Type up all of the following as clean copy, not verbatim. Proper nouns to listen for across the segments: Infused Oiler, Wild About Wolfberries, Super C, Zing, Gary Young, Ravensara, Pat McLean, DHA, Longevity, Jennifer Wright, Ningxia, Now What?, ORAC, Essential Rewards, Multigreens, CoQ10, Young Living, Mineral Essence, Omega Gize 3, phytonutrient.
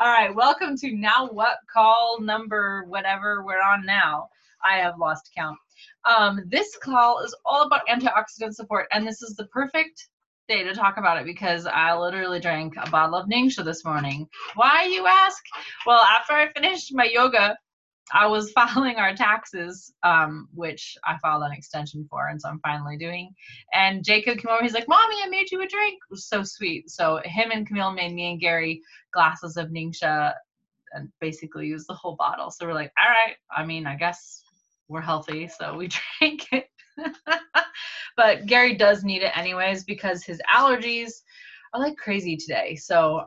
All right, welcome to Now What call number whatever we're on now. I have lost count. This call is all about antioxidant support, and this is the perfect day to talk about it because I literally drank a bottle of Ningxia this morning. Why, you ask? Well, after I finished my yoga, I was filing our taxes, which I filed an extension for, and so I'm finally doing. And Jacob came over, he's like, "Mommy, I made you a drink." It was so sweet. So him and Camille made me and Gary glasses of Ningxia and basically used the whole bottle. So we're like, all right, I mean, I guess we're healthy, so we drank it. But Gary does need it anyways because his allergies are like crazy today. So,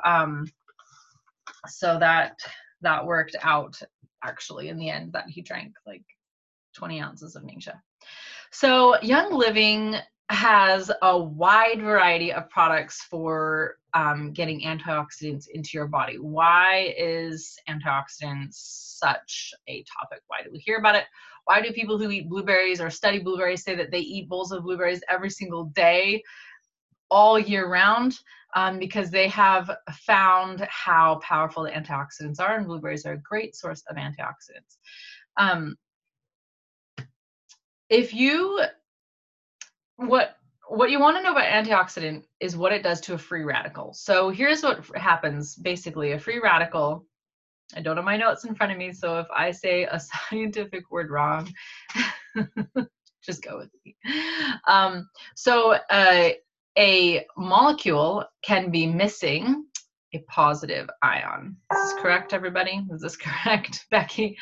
so that worked out. Actually, in the end, that he drank like 20 ounces of Ningxia. So Young Living has a wide variety of products for getting antioxidants into your body. Why is antioxidants such a topic? Why do we hear about it? Why do people who eat blueberries or study blueberries say that they eat bowls of blueberries every single day, all year round? Because they have found how powerful the antioxidants are, and blueberries are a great source of antioxidants. What you want to know about antioxidant is what it does to a free radical. So here's what happens. Basically, a free radical, I don't have my notes in front of me, so if I say a scientific word wrong, just go with me. A molecule can be missing a positive ion. Is this correct, everybody? Is this correct, Becky?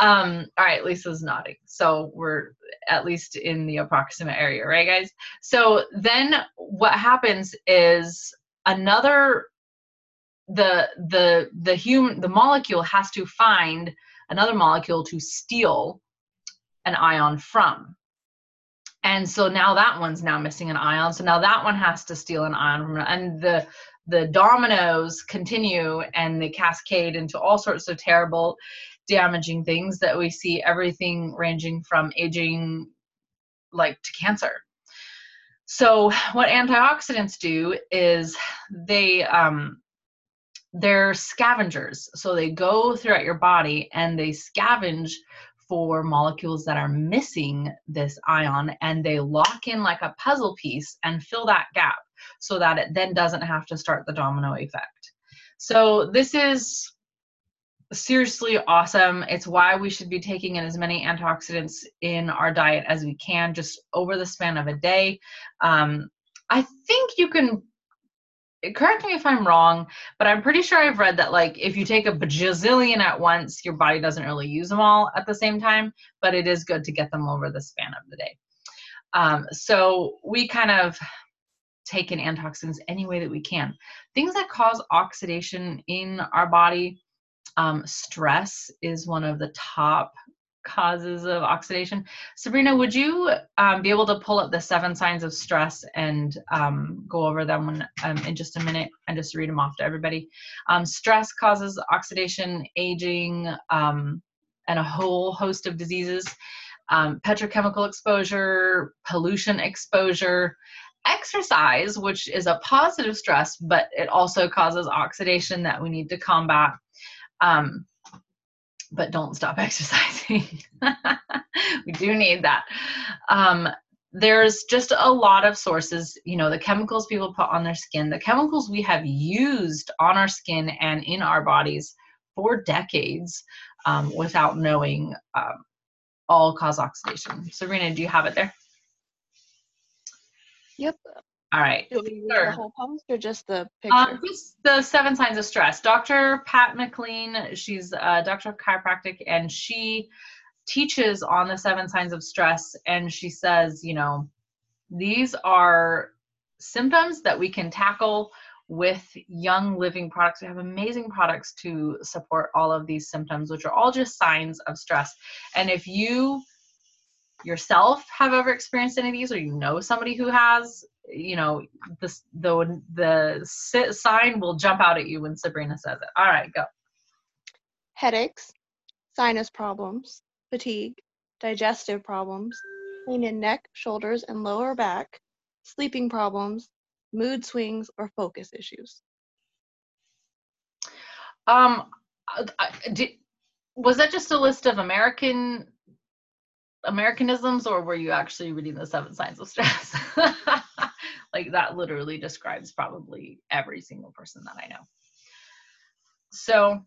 All right, Lisa's nodding. So we're at least in the approximate area, right, guys? So then what happens is the molecule has to find another molecule to steal an ion from. And so now that one's now missing an ion. So now that one has to steal an ion from, and the dominoes continue, and they cascade into all sorts of terrible, damaging things that we see, everything ranging from aging, like, to cancer. So what antioxidants do is they're scavengers. So they go throughout your body and they scavenge for molecules that are missing this ion, and they lock in like a puzzle piece and fill that gap so that it then doesn't have to start the domino effect. So this is seriously awesome. It's why we should be taking in as many antioxidants in our diet as we can, just over the span of a day. I think you can, correct me if I'm wrong, but I'm pretty sure I've read that, like, if you take a bajillion at once, your body doesn't really use them all at the same time, but it is good to get them over the span of the day. So we kind of take in antioxidants any way that we can. Things that cause oxidation in our body, stress is one of the top causes of oxidation. Sabrina, would you be able to pull up the 7 signs of stress and go over them in just a minute and just read them off to everybody? Stress causes oxidation, aging, and a whole host of diseases. Petrochemical exposure, pollution exposure, exercise, which is a positive stress, but it also causes oxidation that we need to combat. But don't stop exercising. We do need that. There's just a lot of sources, you know, the chemicals people put on their skin, the chemicals we have used on our skin and in our bodies for decades without knowing, all cause oxidation. Sabrina, do you have it there? Yep. All right. Do we read the whole post or just the picture? Just the 7 signs of stress. Dr. Pat McLean, she's a doctor of chiropractic, and she teaches on the 7 signs of stress. And she says, you know, these are symptoms that we can tackle with Young Living products. We have amazing products to support all of these symptoms, which are all just signs of stress. And if you yourself have ever experienced any of these, or you know somebody who has, you know, this, the sign will jump out at you when Sabrina says it. All right, go. Headaches, sinus problems, fatigue, digestive problems, pain in neck, shoulders, and lower back, sleeping problems, mood swings, or focus issues. Was that just a list of Americanisms, or were you actually reading the 7 signs of stress? Like, that literally describes probably every single person that I know. So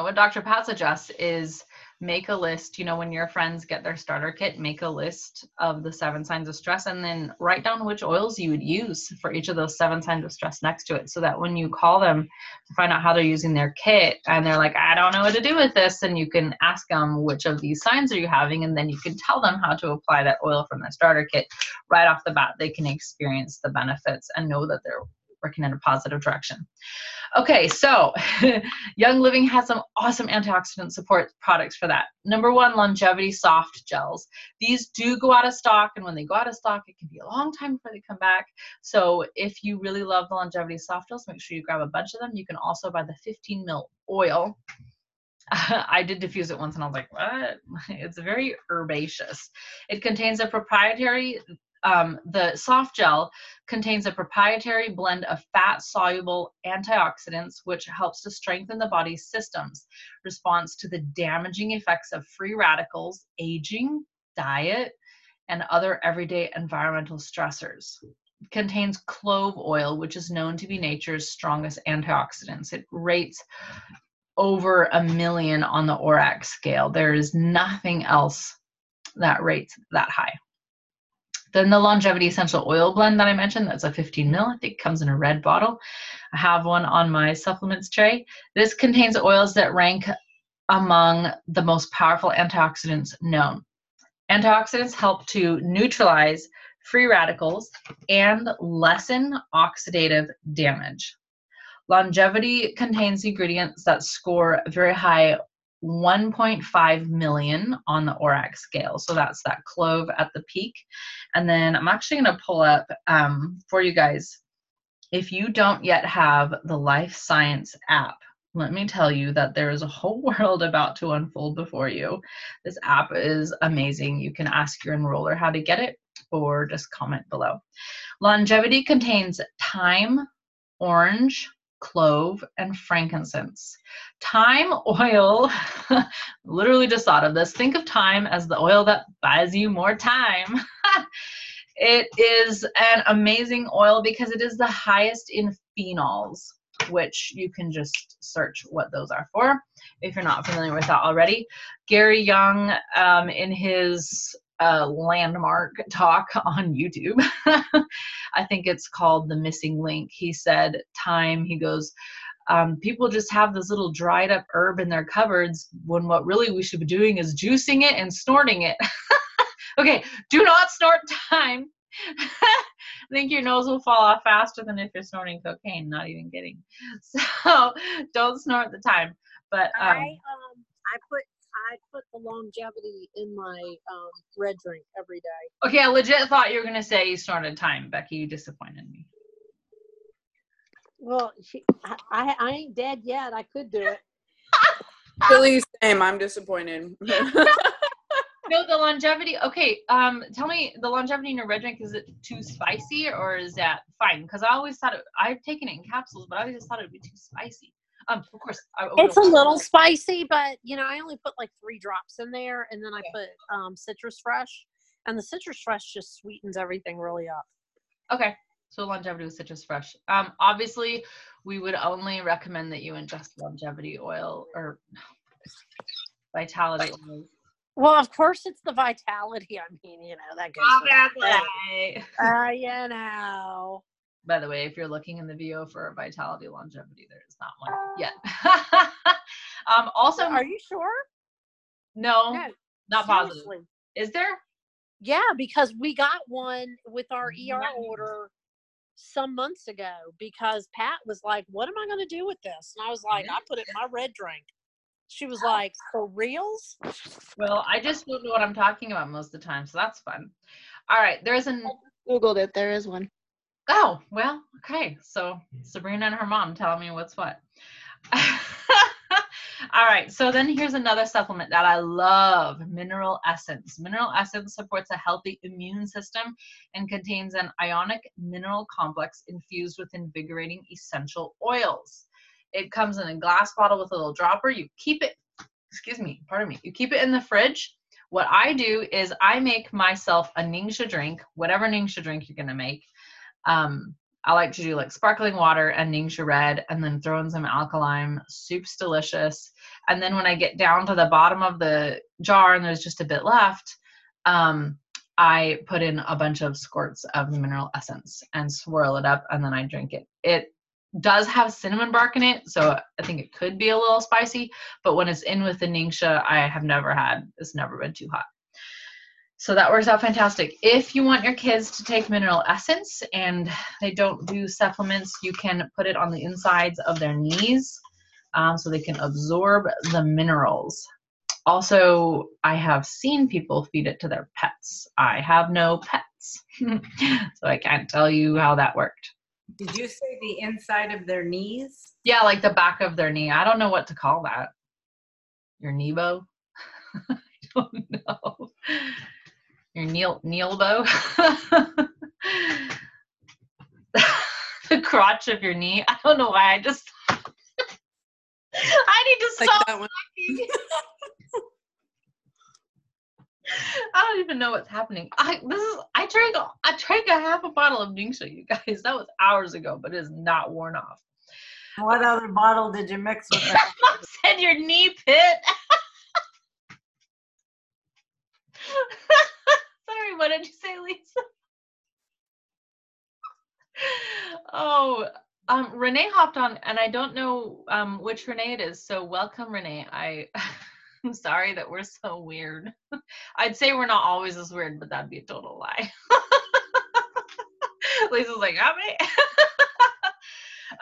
what Dr. Pat suggests is make a list. You know, when your friends get their starter kit, make a list of the 7 signs of stress, and then write down which oils you would use for each of those 7 signs of stress next to it, so that when you call them to find out how they're using their kit and they're like, I don't know what to do with this, and you can ask them, which of these signs are you having? And then you can tell them how to apply that oil from the starter kit. Right off the bat, they can experience the benefits and know that they're working in a positive direction. Okay, so Young Living has some awesome antioxidant support products for that. Number one, Longevity soft gels. These do go out of stock, and when they go out of stock, it can be a long time before they come back. So if you really love the Longevity soft gels, make sure you grab a bunch of them. You can also buy the 15 ml oil. I did diffuse it once, and I was like, what? It's very herbaceous. It contains a proprietary the soft gel contains a proprietary blend of fat-soluble antioxidants, which helps to strengthen the body's systems response to the damaging effects of free radicals, aging, diet, and other everyday environmental stressors. It contains clove oil, which is known to be nature's strongest antioxidants. It rates over 1,000,000 on the ORAC scale. There is nothing else that rates that high. Then the Longevity Essential Oil Blend that I mentioned, that's a 15 ml. I think it comes in a red bottle. I have one on my supplements tray. This contains oils that rank among the most powerful antioxidants known. Antioxidants help to neutralize free radicals and lessen oxidative damage. Longevity contains ingredients that score very high, 1.5 million on the ORAC scale. So that's that clove at the peak. And then I'm actually going to pull up for you guys, if you don't yet have the Life Science app, let me tell you that there is a whole world about to unfold before you. This app is amazing. You can ask your enroller how to get it, or just comment below. Longevity contains thyme, orange, clove, and frankincense. Thyme oil, literally just thought of this. Think of thyme as the oil that buys you more time. It is an amazing oil because it is the highest in phenols, which you can just search what those are for if you're not familiar with that already. Gary Young, in his landmark talk on YouTube, I think it's called The Missing Link, he said thyme, he goes, people just have this little dried up herb in their cupboards when what really we should be doing is juicing it and snorting it. Okay, do not snort thyme. I think your nose will fall off faster than if you're snorting cocaine, not even kidding. So don't snort the thyme. But I put the Longevity in my red drink every day. Okay, I legit thought you were going to say you snorted thyme, Becky. You disappointed me. Well, I ain't dead yet. I could do it. Really, same. I'm disappointed. No, the Longevity. Okay, tell me, the Longevity in your red drink, is it too spicy or is that fine? Because I always thought, I've taken it in capsules, but I always just thought it would be too spicy. Of course, it's a little spicy, but you know, I only put like 3 drops in there, and then I put citrus fresh, and the citrus fresh just sweetens everything really up. Okay, so Longevity with citrus fresh. Obviously, we would only recommend that you ingest Longevity oil or Vitality oil. Well, of course, it's the Vitality. I mean, you know, that goes. You know. By the way, if you're looking in the VO for a Vitality Longevity, there is not one yet. Also, are you sure? No, not seriously. Positive. Is there? Yeah, because we got one with our ER order some months ago because Pat was like, what am I going to do with this? And I was like, I put it in my red drink. She was like, for reals? Well, I just don't know what I'm talking about most of the time, so that's fun. All right, there is an... Googled it. There is one. Oh, well, okay. So Sabrina and her mom telling me what's what. All right. So then here's another supplement that I love, Mineral Essence. Mineral Essence supports a healthy immune system and contains an ionic mineral complex infused with invigorating essential oils. It comes in a glass bottle with a little dropper. You keep it, excuse me, pardon me, you keep it in the fridge. What I do is I make myself a Ningxia drink, whatever Ningxia drink you're going to make. I like to do like sparkling water and Ningxia red, and then throw in some alkaline. Soup's delicious. And then when I get down to the bottom of the jar and there's just a bit left, I put in a bunch of squirts of the mineral essence and swirl it up, and then I drink it. It does have cinnamon bark in it, so I think it could be a little spicy, but when it's in with the Ningxia, I have never had, it's never been too hot. So that works out fantastic. If you want your kids to take mineral essence and they don't do supplements, you can put it on the insides of their knees so they can absorb the minerals. Also, I have seen people feed it to their pets. I have no pets, so I can't tell you how that worked. Did you say the inside of their knees? Yeah, like the back of their knee. I don't know what to call that. Your knee-bo? I don't know. Your kneel-bo? The crotch of your knee? I don't know why. I just... I need to like stop that one. I don't even know what's happening. I drank a half a bottle of Ningxia, you guys. That was hours ago, but it is not worn off. What other bottle did you mix with that? I said your knee pit. Sorry, what did you say, Lisa? Oh, Renee hopped on, and I don't know which Renee it is, so welcome, Renee. I'm sorry that we're so weird. I'd say we're not always as weird, but that'd be a total lie. Lisa's like, how many?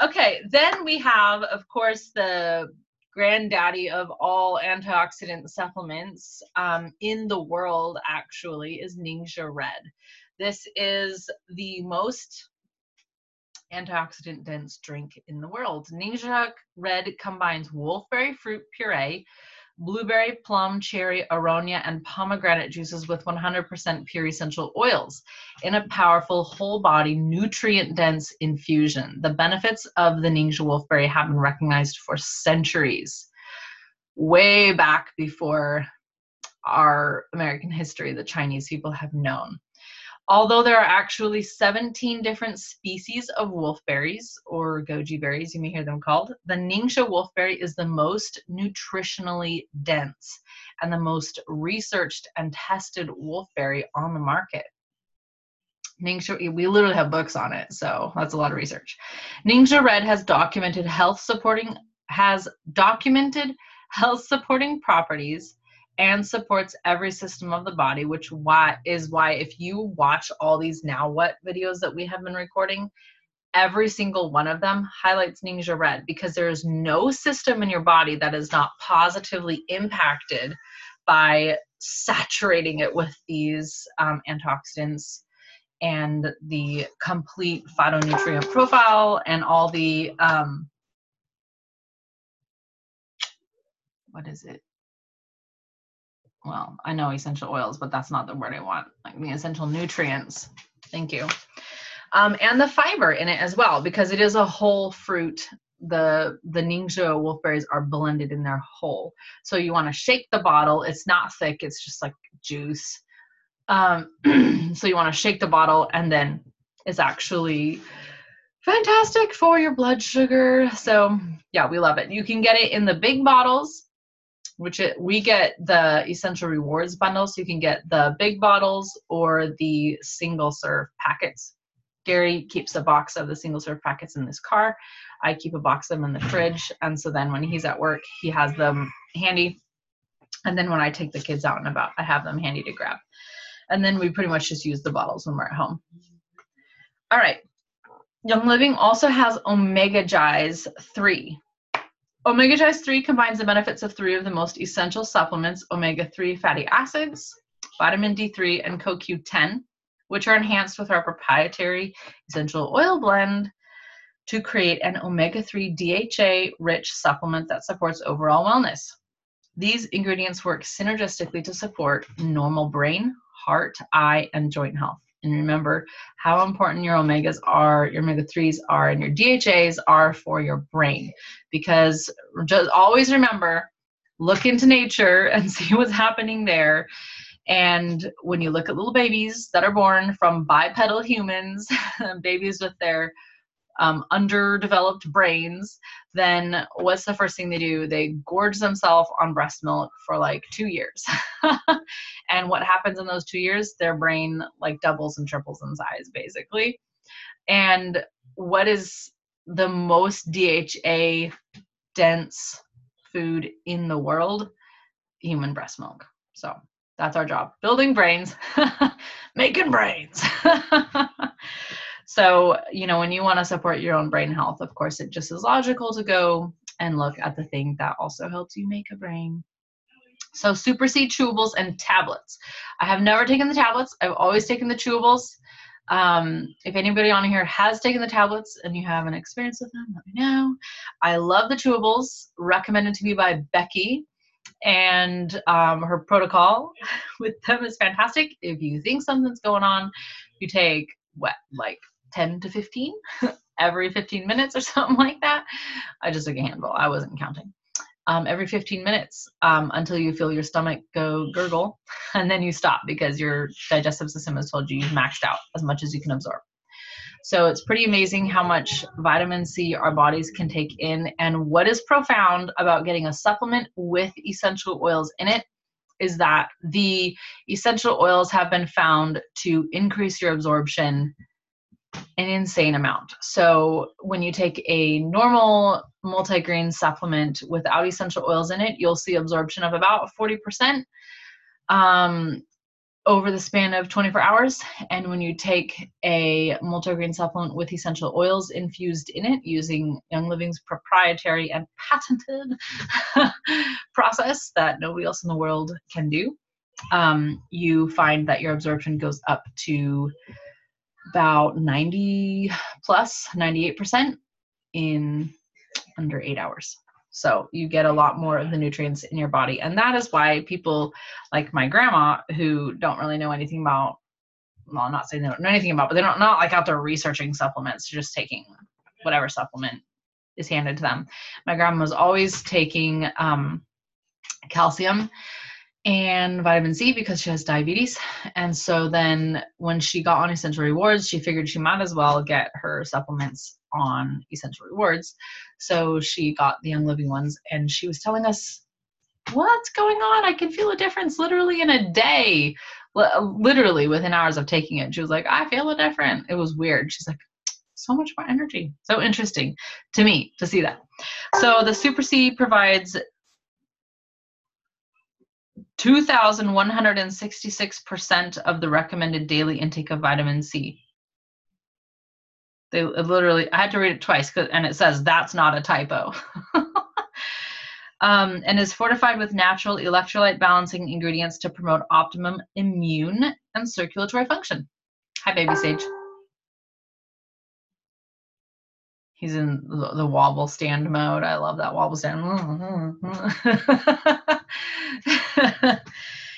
Okay, then we have, of course, the granddaddy of all antioxidant supplements in the world, actually, is Ningxia Red. This is the most antioxidant dense drink in the world. Ningxia Red combines wolfberry fruit puree, blueberry, plum, cherry, aronia, and pomegranate juices with 100% pure essential oils in a powerful, whole-body, nutrient-dense infusion. The benefits of the Ningxia Wolfberry have been recognized for centuries, way back before our American history, the Chinese people have known. Although there are actually 17 different species of wolfberries, or goji berries, you may hear them called, the Ningxia wolfberry is the most nutritionally dense and the most researched and tested wolfberry on the market. Ningxia, we literally have books on it, so that's a lot of research. Ningxia Red has documented health supporting properties and supports every system of the body, which is why if you watch all these Now What videos that we have been recording, every single one of them highlights Ningxia Red, because there is no system in your body that is not positively impacted by saturating it with these antioxidants and the complete phytonutrient profile and all the, what is it? Well, I know essential oils, but that's not the word I want. Like the essential nutrients. Thank you. And the fiber in it as well, because it is a whole fruit. The Ningxia wolfberries are blended in their whole. So you want to shake the bottle. It's not thick. It's just like juice. So you want to shake the bottle, and then it's actually fantastic for your blood sugar. So yeah, we love it. You can get it in the big bottles, we get the Essential Rewards bundle, so you can get the big bottles or the single-serve packets. Gary keeps a box of the single-serve packets in his car. I keep a box of them in the fridge, and so then when he's at work, he has them handy. And then when I take the kids out and about, I have them handy to grab. And then we pretty much just use the bottles when we're at home. All right. Young Living also has Omega Gize 3. Omega Gize 3 combines the benefits of three of the most essential supplements, omega-3 fatty acids, vitamin D3, and CoQ10, which are enhanced with our proprietary essential oil blend to create an omega-3 DHA-rich supplement that supports overall wellness. These ingredients work synergistically to support normal brain, heart, eye, and joint health. And remember how important your omegas are, your omega-3s are, and your DHAs are for your brain. Because just always remember, look into nature and see what's happening there. And when you look at little babies that are born from bipedal humans, babies with their underdeveloped brains, then what's the first thing they do? They gorge themselves on breast milk for like 2 years. And what happens in those 2 years? Their brain like doubles and triples in size, basically. And what is the most DHA dense food in the world? Human breast milk. So that's our job. Building brains, making brains. So, you know, when you want to support your own brain health, of course, it just is logical to go and look at the thing that also helps you make a brain. So Super C chewables and tablets. I have never taken the tablets. I've always taken the chewables. If anybody on here has taken the tablets and you have an experience with them, let me know. I love the chewables, recommended to me by Becky. And her protocol with them is fantastic. If you think something's going on, you take what, like 10 to 15 every 15 minutes or something like that. I just took a handful. I wasn't counting. Every 15 minutes until you feel your stomach go gurgle, and then you stop because your digestive system has told you you've maxed out as much as you can absorb. So it's pretty amazing how much vitamin C our bodies can take in. And what is profound about getting a supplement with essential oils in it is that the essential oils have been found to increase your absorption an insane amount. So when you take a normal multigreen supplement without essential oils in it, you'll see absorption of about 40% over the span of 24 hours. And when you take a multigreen supplement with essential oils infused in it using Young Living's proprietary and patented process that nobody else in the world can do, you find that your absorption goes up to about 98% in under 8 hours. So you get a lot more of the nutrients in your body. And that is why people like my grandma, who don't really know anything about, well, I'm not saying they don't know anything about, but they're not like out there researching supplements, just taking whatever supplement is handed to them. My grandma was always taking calcium and vitamin C because she has diabetes. And so then when she got on Essential Rewards, she figured she might as well get her supplements on Essential Rewards. So she got the Young Living ones, and she was telling us, what's going on? I can feel a difference literally in a day, literally within hours of taking it. She was like, I feel a difference. It was weird. She's like, so much more energy. So interesting to me to see that. So the Super C provides 2,166% of the recommended daily intake of vitamin C. They literally, I had to read it twice, and it says that's not a typo. And is fortified with natural electrolyte balancing ingredients to promote optimum immune and circulatory function. Hi, baby Sage. He's in the wobble stand mode. I love that wobble stand.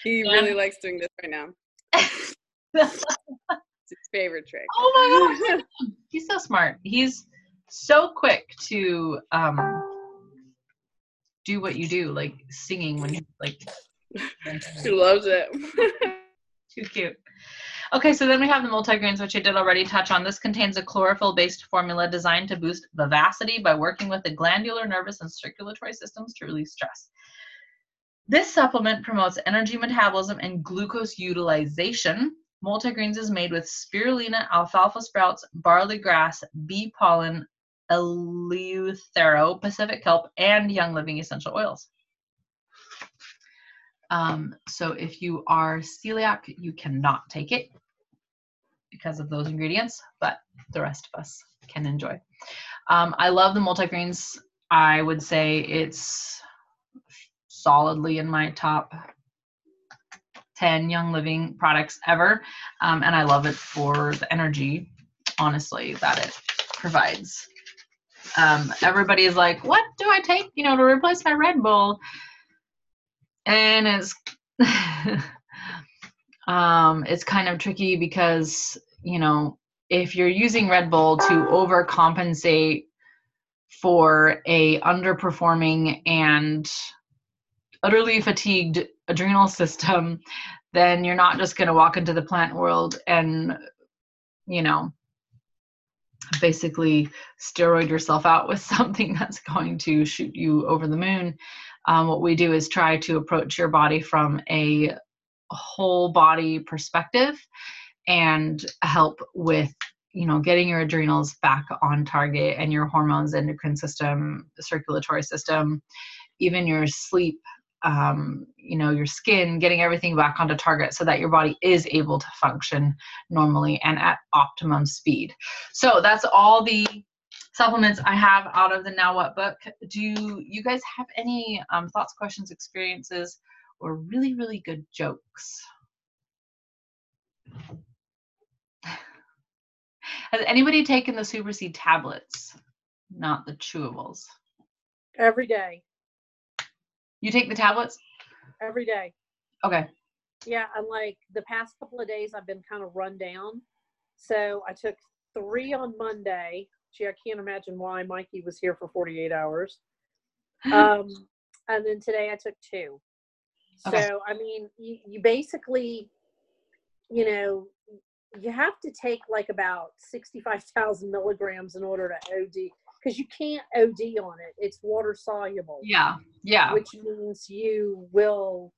He really likes doing this right now. It's his favorite trick. Oh my gosh. He's so smart. He's so quick to do what you do, like singing when you like. She loves it. Too cute. Okay, so then we have the multigreens, which I did already touch on. This contains a chlorophyll-based formula designed to boost vivacity by working with the glandular, nervous, and circulatory systems to release stress. This supplement promotes energy metabolism and glucose utilization. Multigreens is made with spirulina, alfalfa sprouts, barley grass, bee pollen, eleuthero, Pacific kelp, and Young Living essential oils. So if you are celiac, you cannot take it because of those ingredients, but the rest of us can enjoy. I love the multigreens. I would say it's solidly in my top 10 Young Living products ever. And I love it for the energy, honestly, that it provides. Everybody is like, what do I take, you know, to replace my Red Bull? And it's It's kind of tricky because, you know, if you're using Red Bull to overcompensate for a underperforming and utterly fatigued adrenal system, then you're not just going to walk into the plant world and, you know, basically steroid yourself out with something that's going to shoot you over the moon. What we do is try to approach your body from a whole body perspective and help with, you know, getting your adrenals back on target and your hormones, endocrine system, circulatory system, even your sleep, you know, your skin, getting everything back onto target so that your body is able to function normally and at optimum speed. So that's all the supplements I have out of the Now What book. Do you guys have any thoughts, questions, experiences, or really, really good jokes? Has anybody taken the Super C tablets, not the chewables? Every day. You take the tablets? Every day. Okay. Yeah, and like the past couple of days I've been kind of run down. So I took 3 on Monday. Gee, I can't imagine why. Mikey was here for 48 hours. And then today I took 2. Okay. So, I mean, you basically, you know, you have to take like about 65,000 milligrams in order to OD, because you can't OD on it. It's water soluble. Yeah, yeah. Which means you will,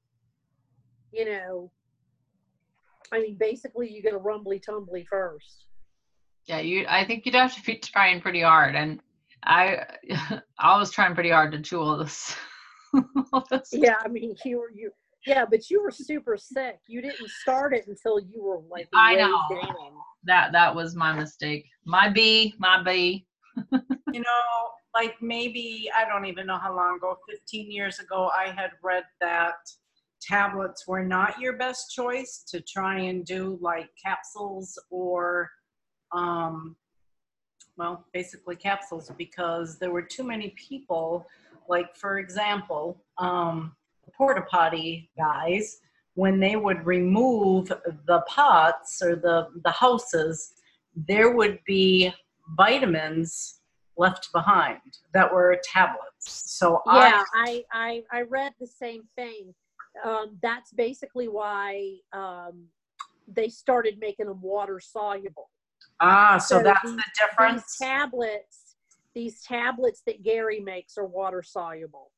you know, I mean, basically you get a rumbly tumbly first. Yeah, I think you'd have to be trying pretty hard. And I was trying pretty hard to chew all this. Yeah, I mean, yeah, but you were super sick. You didn't start it until you were like, I know, down. That was my mistake. My B. You know, like maybe, I don't even know how long ago, 15 years ago, I had read that tablets were not your best choice to try and do like capsules or, well, basically capsules, because there were too many people. Like, for example, the porta potty guys, when they would remove the pots or the houses, there would be vitamins left behind that were tablets. So yeah, I read the same thing. That's basically why they started making them water soluble. Ah, so that's the difference? These tablets that Gary makes are water soluble.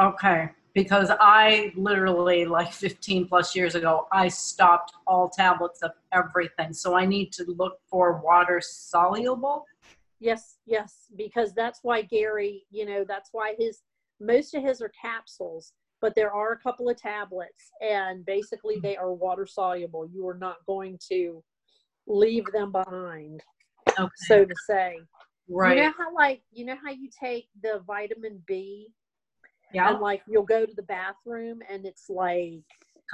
Okay. Because I literally, like 15 plus years ago, I stopped all tablets of everything. So I need to look for water soluble. Yes. Yes. Because that's why Gary, you know, that's why most of his are capsules, but there are a couple of tablets, and basically they are water soluble. You are not going to leave them behind. Okay. So to say. Right. You know how you take the vitamin B, yeah, and like you'll go to the bathroom and it's like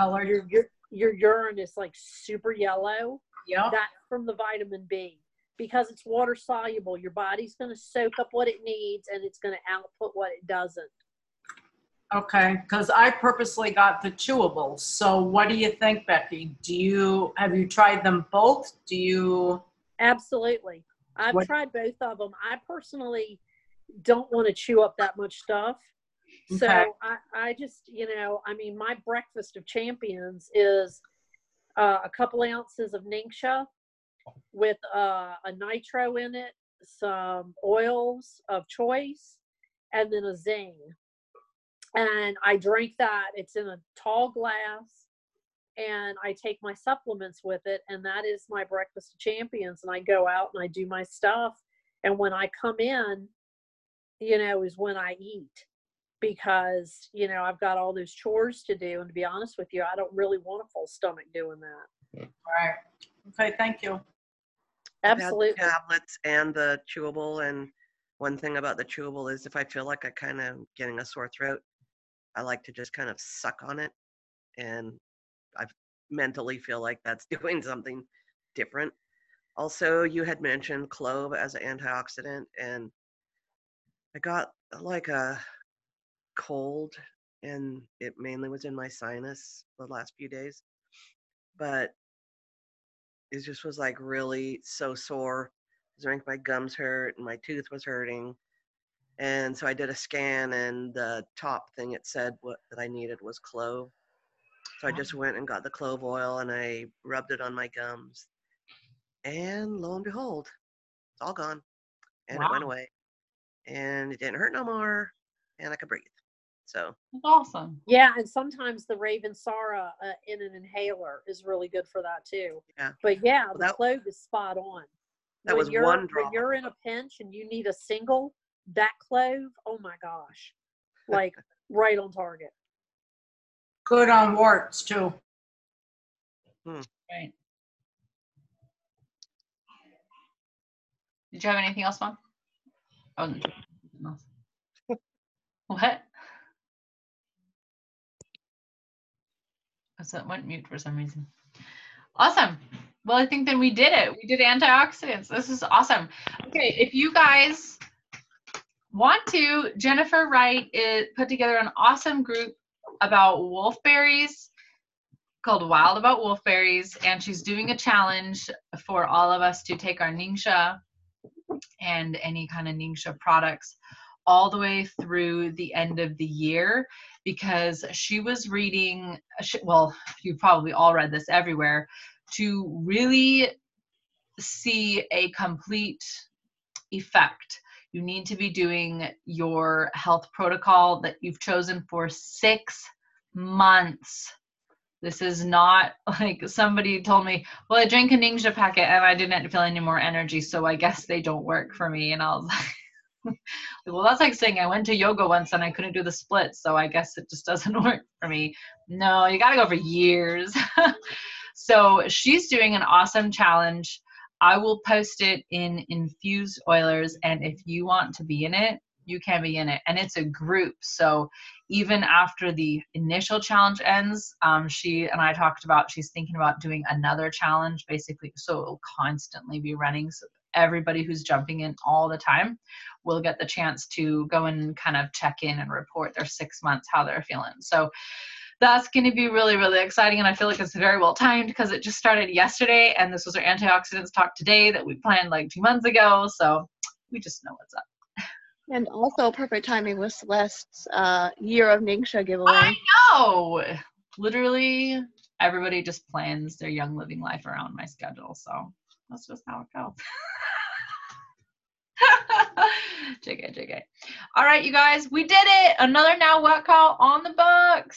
colored. Your urine is like super yellow. Yeah. That's from the vitamin B, because it's water soluble. Your body's going to soak up what it needs and it's going to output what it doesn't. Okay, because I purposely got the chewables. So what do you think, Becky? Have you tried them both? Do you? Absolutely. I've tried both of them. I personally don't want to chew up that much stuff. Okay. So I just, you know, I mean, my breakfast of champions is a couple ounces of Ningxia with a nitro in it, some oils of choice, and then a Zing. And I drink that. It's in a tall glass. And I take my supplements with it, and that is my breakfast of champions. And I go out and I do my stuff, and when I come in, you know, is when I eat, because, you know, I've got all those chores to do. And to be honest with you, I don't really want a full stomach doing that. Yeah. All right. Okay. Thank you. Absolutely. The tablets and the chewable. And one thing about the chewable is if I feel like I kind of getting a sore throat, I like to just kind of suck on it, and I mentally feel like that's doing something different. Also, you had mentioned clove as an antioxidant, and I got like a cold, and it mainly was in my sinus the last few days. but it just was like really so sore. I was drinking, my gums hurt and my tooth was hurting. And so I did a scan, and the top thing it said what that I needed was clove. So I just went and got the clove oil and I rubbed it on my gums. And lo and behold, it's all gone. And wow. It went away. And it didn't hurt no more. And I could breathe. So that's awesome. Yeah, and sometimes the Ravensara in an inhaler is really good for that too. Yeah. But yeah, well, the clove is spot on. That was one drop. When you're in a pinch and you need a single, that clove, oh my gosh, like right on target. Good on warts too. Right. Did you have anything else, Mom? Oh, no. What? So it went mute for some reason. Awesome. Well, I think then we did it. We did antioxidants. This is awesome. Okay, if you guys want to, Jennifer Wright put together an awesome group about wolfberries called Wild About Wolfberries, and she's doing a challenge for all of us to take our Ningxia and any kind of Ningxia products all the way through the end of the year, because she was reading, well, you probably all read this everywhere, to really see a complete effect. You need to be doing your health protocol that you've chosen for 6 months. This is not like somebody told me, well, I drank a Ningxia packet and I didn't feel any more energy, so I guess they don't work for me. And I was like, well, that's like saying I went to yoga once and I couldn't do the split, so I guess it just doesn't work for me. No, you got to go for years. So she's doing an awesome challenge. I will post it in Infused Oilers, and if you want to be in it, you can be in it. And it's a group, so even after the initial challenge ends, she and I talked about she's thinking about doing another challenge, basically, so it'll constantly be running. So everybody who's jumping in all the time will get the chance to go and kind of check in and report their 6 months, how they're feeling. So that's going to be really, really exciting. And I feel like it's very well timed because it just started yesterday, and this was our antioxidants talk today that we planned like 2 months ago. So we just know what's up. And also perfect timing with Celeste's year of Ningxia giveaway. I know. Literally everybody just plans their Young Living life around my schedule. So that's just how it goes. JK. All right, you guys, we did it. Another Now What Call on the books.